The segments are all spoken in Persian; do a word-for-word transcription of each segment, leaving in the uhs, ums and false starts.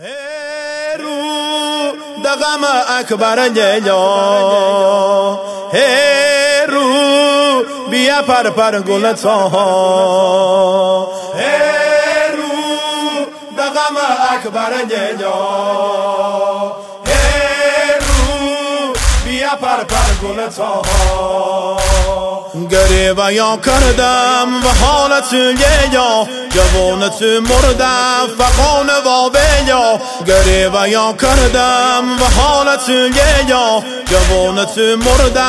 هرو دغم اکبر جلو هرو بیا پر پر گل طاها هرو دغم اکبر جلو هرو بیا پر پر گل طاها گریبه یا کردم و حالت یا جوانت مرده فقان و بیا گریبه یا کردم و حالت یا جوانت مرده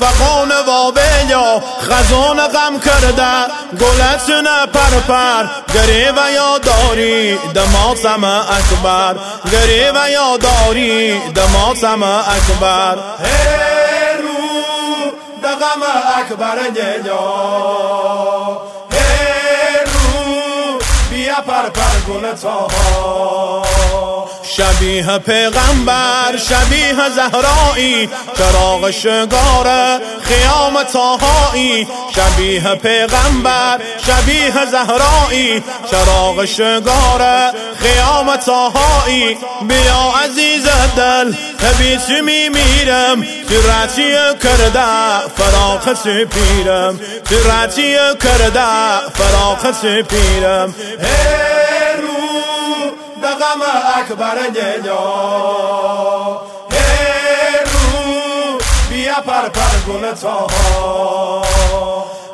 فقان و بیا خزان غم کرده گلت نپرپر گریبه یا داری دماسم اکبر گریبه یا داری دماسم اکبر دغم اکبر جلو هرو بیا پر پر گل طاها شبیه پیغمبر شبیه زهرایی چراغ شگار خیام طاهایی شبیه پیغمبر شبیه زهرایی چراغ شگار خیام طاهایی بیا عزیز دل حبیس میمیرم سرعتی کرده فراق سپیرم سرعتی کرده فراق سپیرم دغم اکبر جلو هرو بیا پر پر گل طاها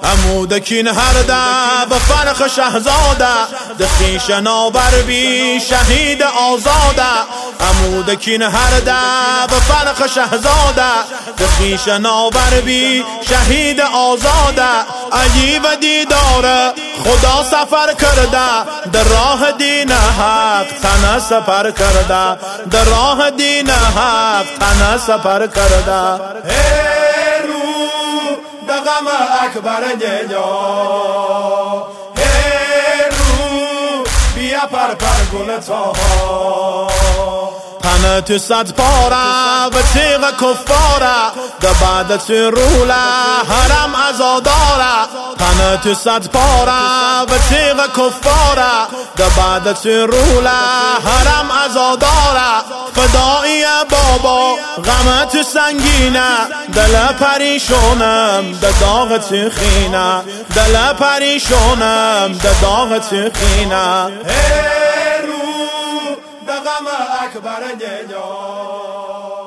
عمودکین هر ده به فرخ شهزاده ده خویش ناور بی شهید آزاده عمودکین هر ده به فرخ شهزاده ده خویش ناور بی شهید آزاده عجیب دیداره خدا سفر کرده در راه دین حق تن سفر کرده در راه دین حق تن سفر کرده هرو دغم اکبر جلو هرو بیا پر پر گل طاها قنات صد پاره و تیغ کفاره ده بعدت روله حرم عزاداره قنات صد پاره و تیغ کفاره ده بعدت روله حرم عزاداره فدایی بابا غمت سنگینه دل پریشونم ده داغت خینه دل پریشونم ده داغت خینه دغم اکبر جلو